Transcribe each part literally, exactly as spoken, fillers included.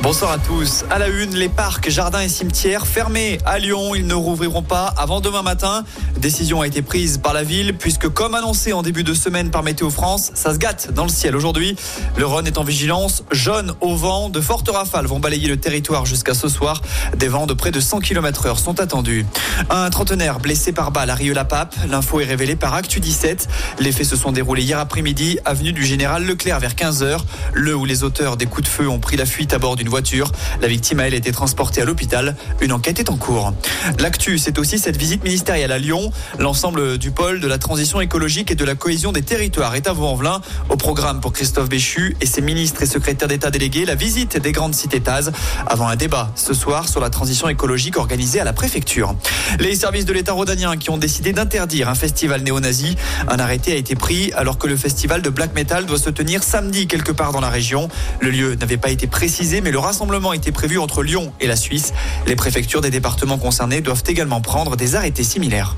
Bonsoir à tous. À la une, les parcs, jardins et cimetières fermés à Lyon. Ils ne rouvriront pas avant demain matin. Décision a été prise par la ville puisque, comme annoncé en début de semaine par Météo France, ça se gâte dans le ciel aujourd'hui. Le Rhône est en vigilance jaune au vent. De fortes rafales vont balayer le territoire jusqu'à ce soir. Des vents de près de cent kilomètres heure sont attendus. Un trentenaire blessé par balle à Rieu-la-Pape. L'info est révélée par Actu dix-sept. Les faits se sont déroulés hier après-midi, avenue du Général Leclerc vers quinze heures. Le ou les auteurs des coups de feu ont pris la fuite à bord d'une voiture. La victime a elle été transportée à l'hôpital. Une enquête est en cours. L'actu, c'est aussi cette visite ministérielle à Lyon. L'ensemble du pôle de la transition écologique et de la cohésion des territoires est à Vaulx-en-Velin. Au programme pour Christophe Béchu et ses ministres et secrétaires d'État délégués, la visite des grandes cités tazes avant un débat ce soir sur la transition écologique organisée à la préfecture. Les services de l'État rhodanien qui ont décidé d'interdire un festival néo-nazi. Un arrêté a été pris alors que le festival de black metal doit se tenir samedi quelque part dans la région. Le lieu n'avait pas été précisé, mais le rassemblement était prévu entre Lyon et la Suisse. Les préfectures des départements concernés doivent également prendre des arrêtés similaires.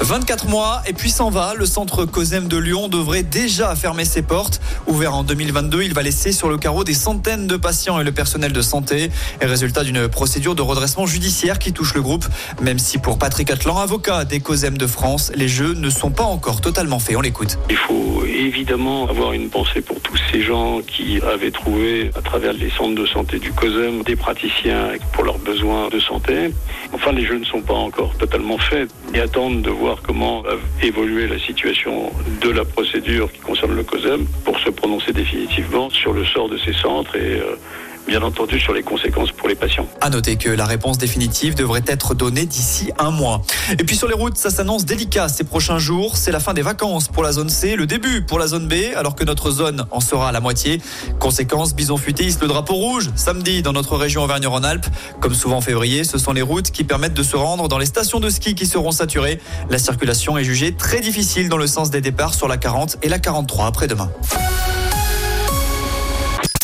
vingt-quatre mois et puis s'en va. Le centre COSEM de Lyon devrait déjà fermer ses portes. Ouvert en deux mille vingt-deux, il va laisser sur le carreau des centaines de patients et le personnel de santé. Résultat d'une procédure de redressement judiciaire qui touche le groupe. Même si pour Patrick Atelan, avocat des COSEM de France, les jeux ne sont pas encore totalement faits. On l'écoute. Il faut évidemment avoir une pensée pour tous ces gens qui avaient trouvé à travers les centres de santé du COSEM des praticiens pour leurs besoins de santé. Enfin, les jeux ne sont pas encore totalement faits et attendent de voir comment va évoluer la situation de la procédure qui concerne le COSEM pour se prononcer définitivement sur le sort de ces centres et euh, bien entendu sur les conséquences pour les patients. À noter que la réponse définitive devrait être donnée d'ici un mois. Et puis sur les routes, ça s'annonce délicat ces prochains jours. C'est la fin des vacances pour la zone C, le début pour la zone B, alors que notre zone en sera à la moitié. Conséquence, bison futé hisse le drapeau rouge samedi dans notre région Auvergne-Rhône-Alpes. Comme souvent en février, ce sont les routes qui permettent de se rendre dans les stations de ski qui seront saturées. La circulation est jugée très difficile dans le sens des départs sur la quarante et la quarante-trois après-demain.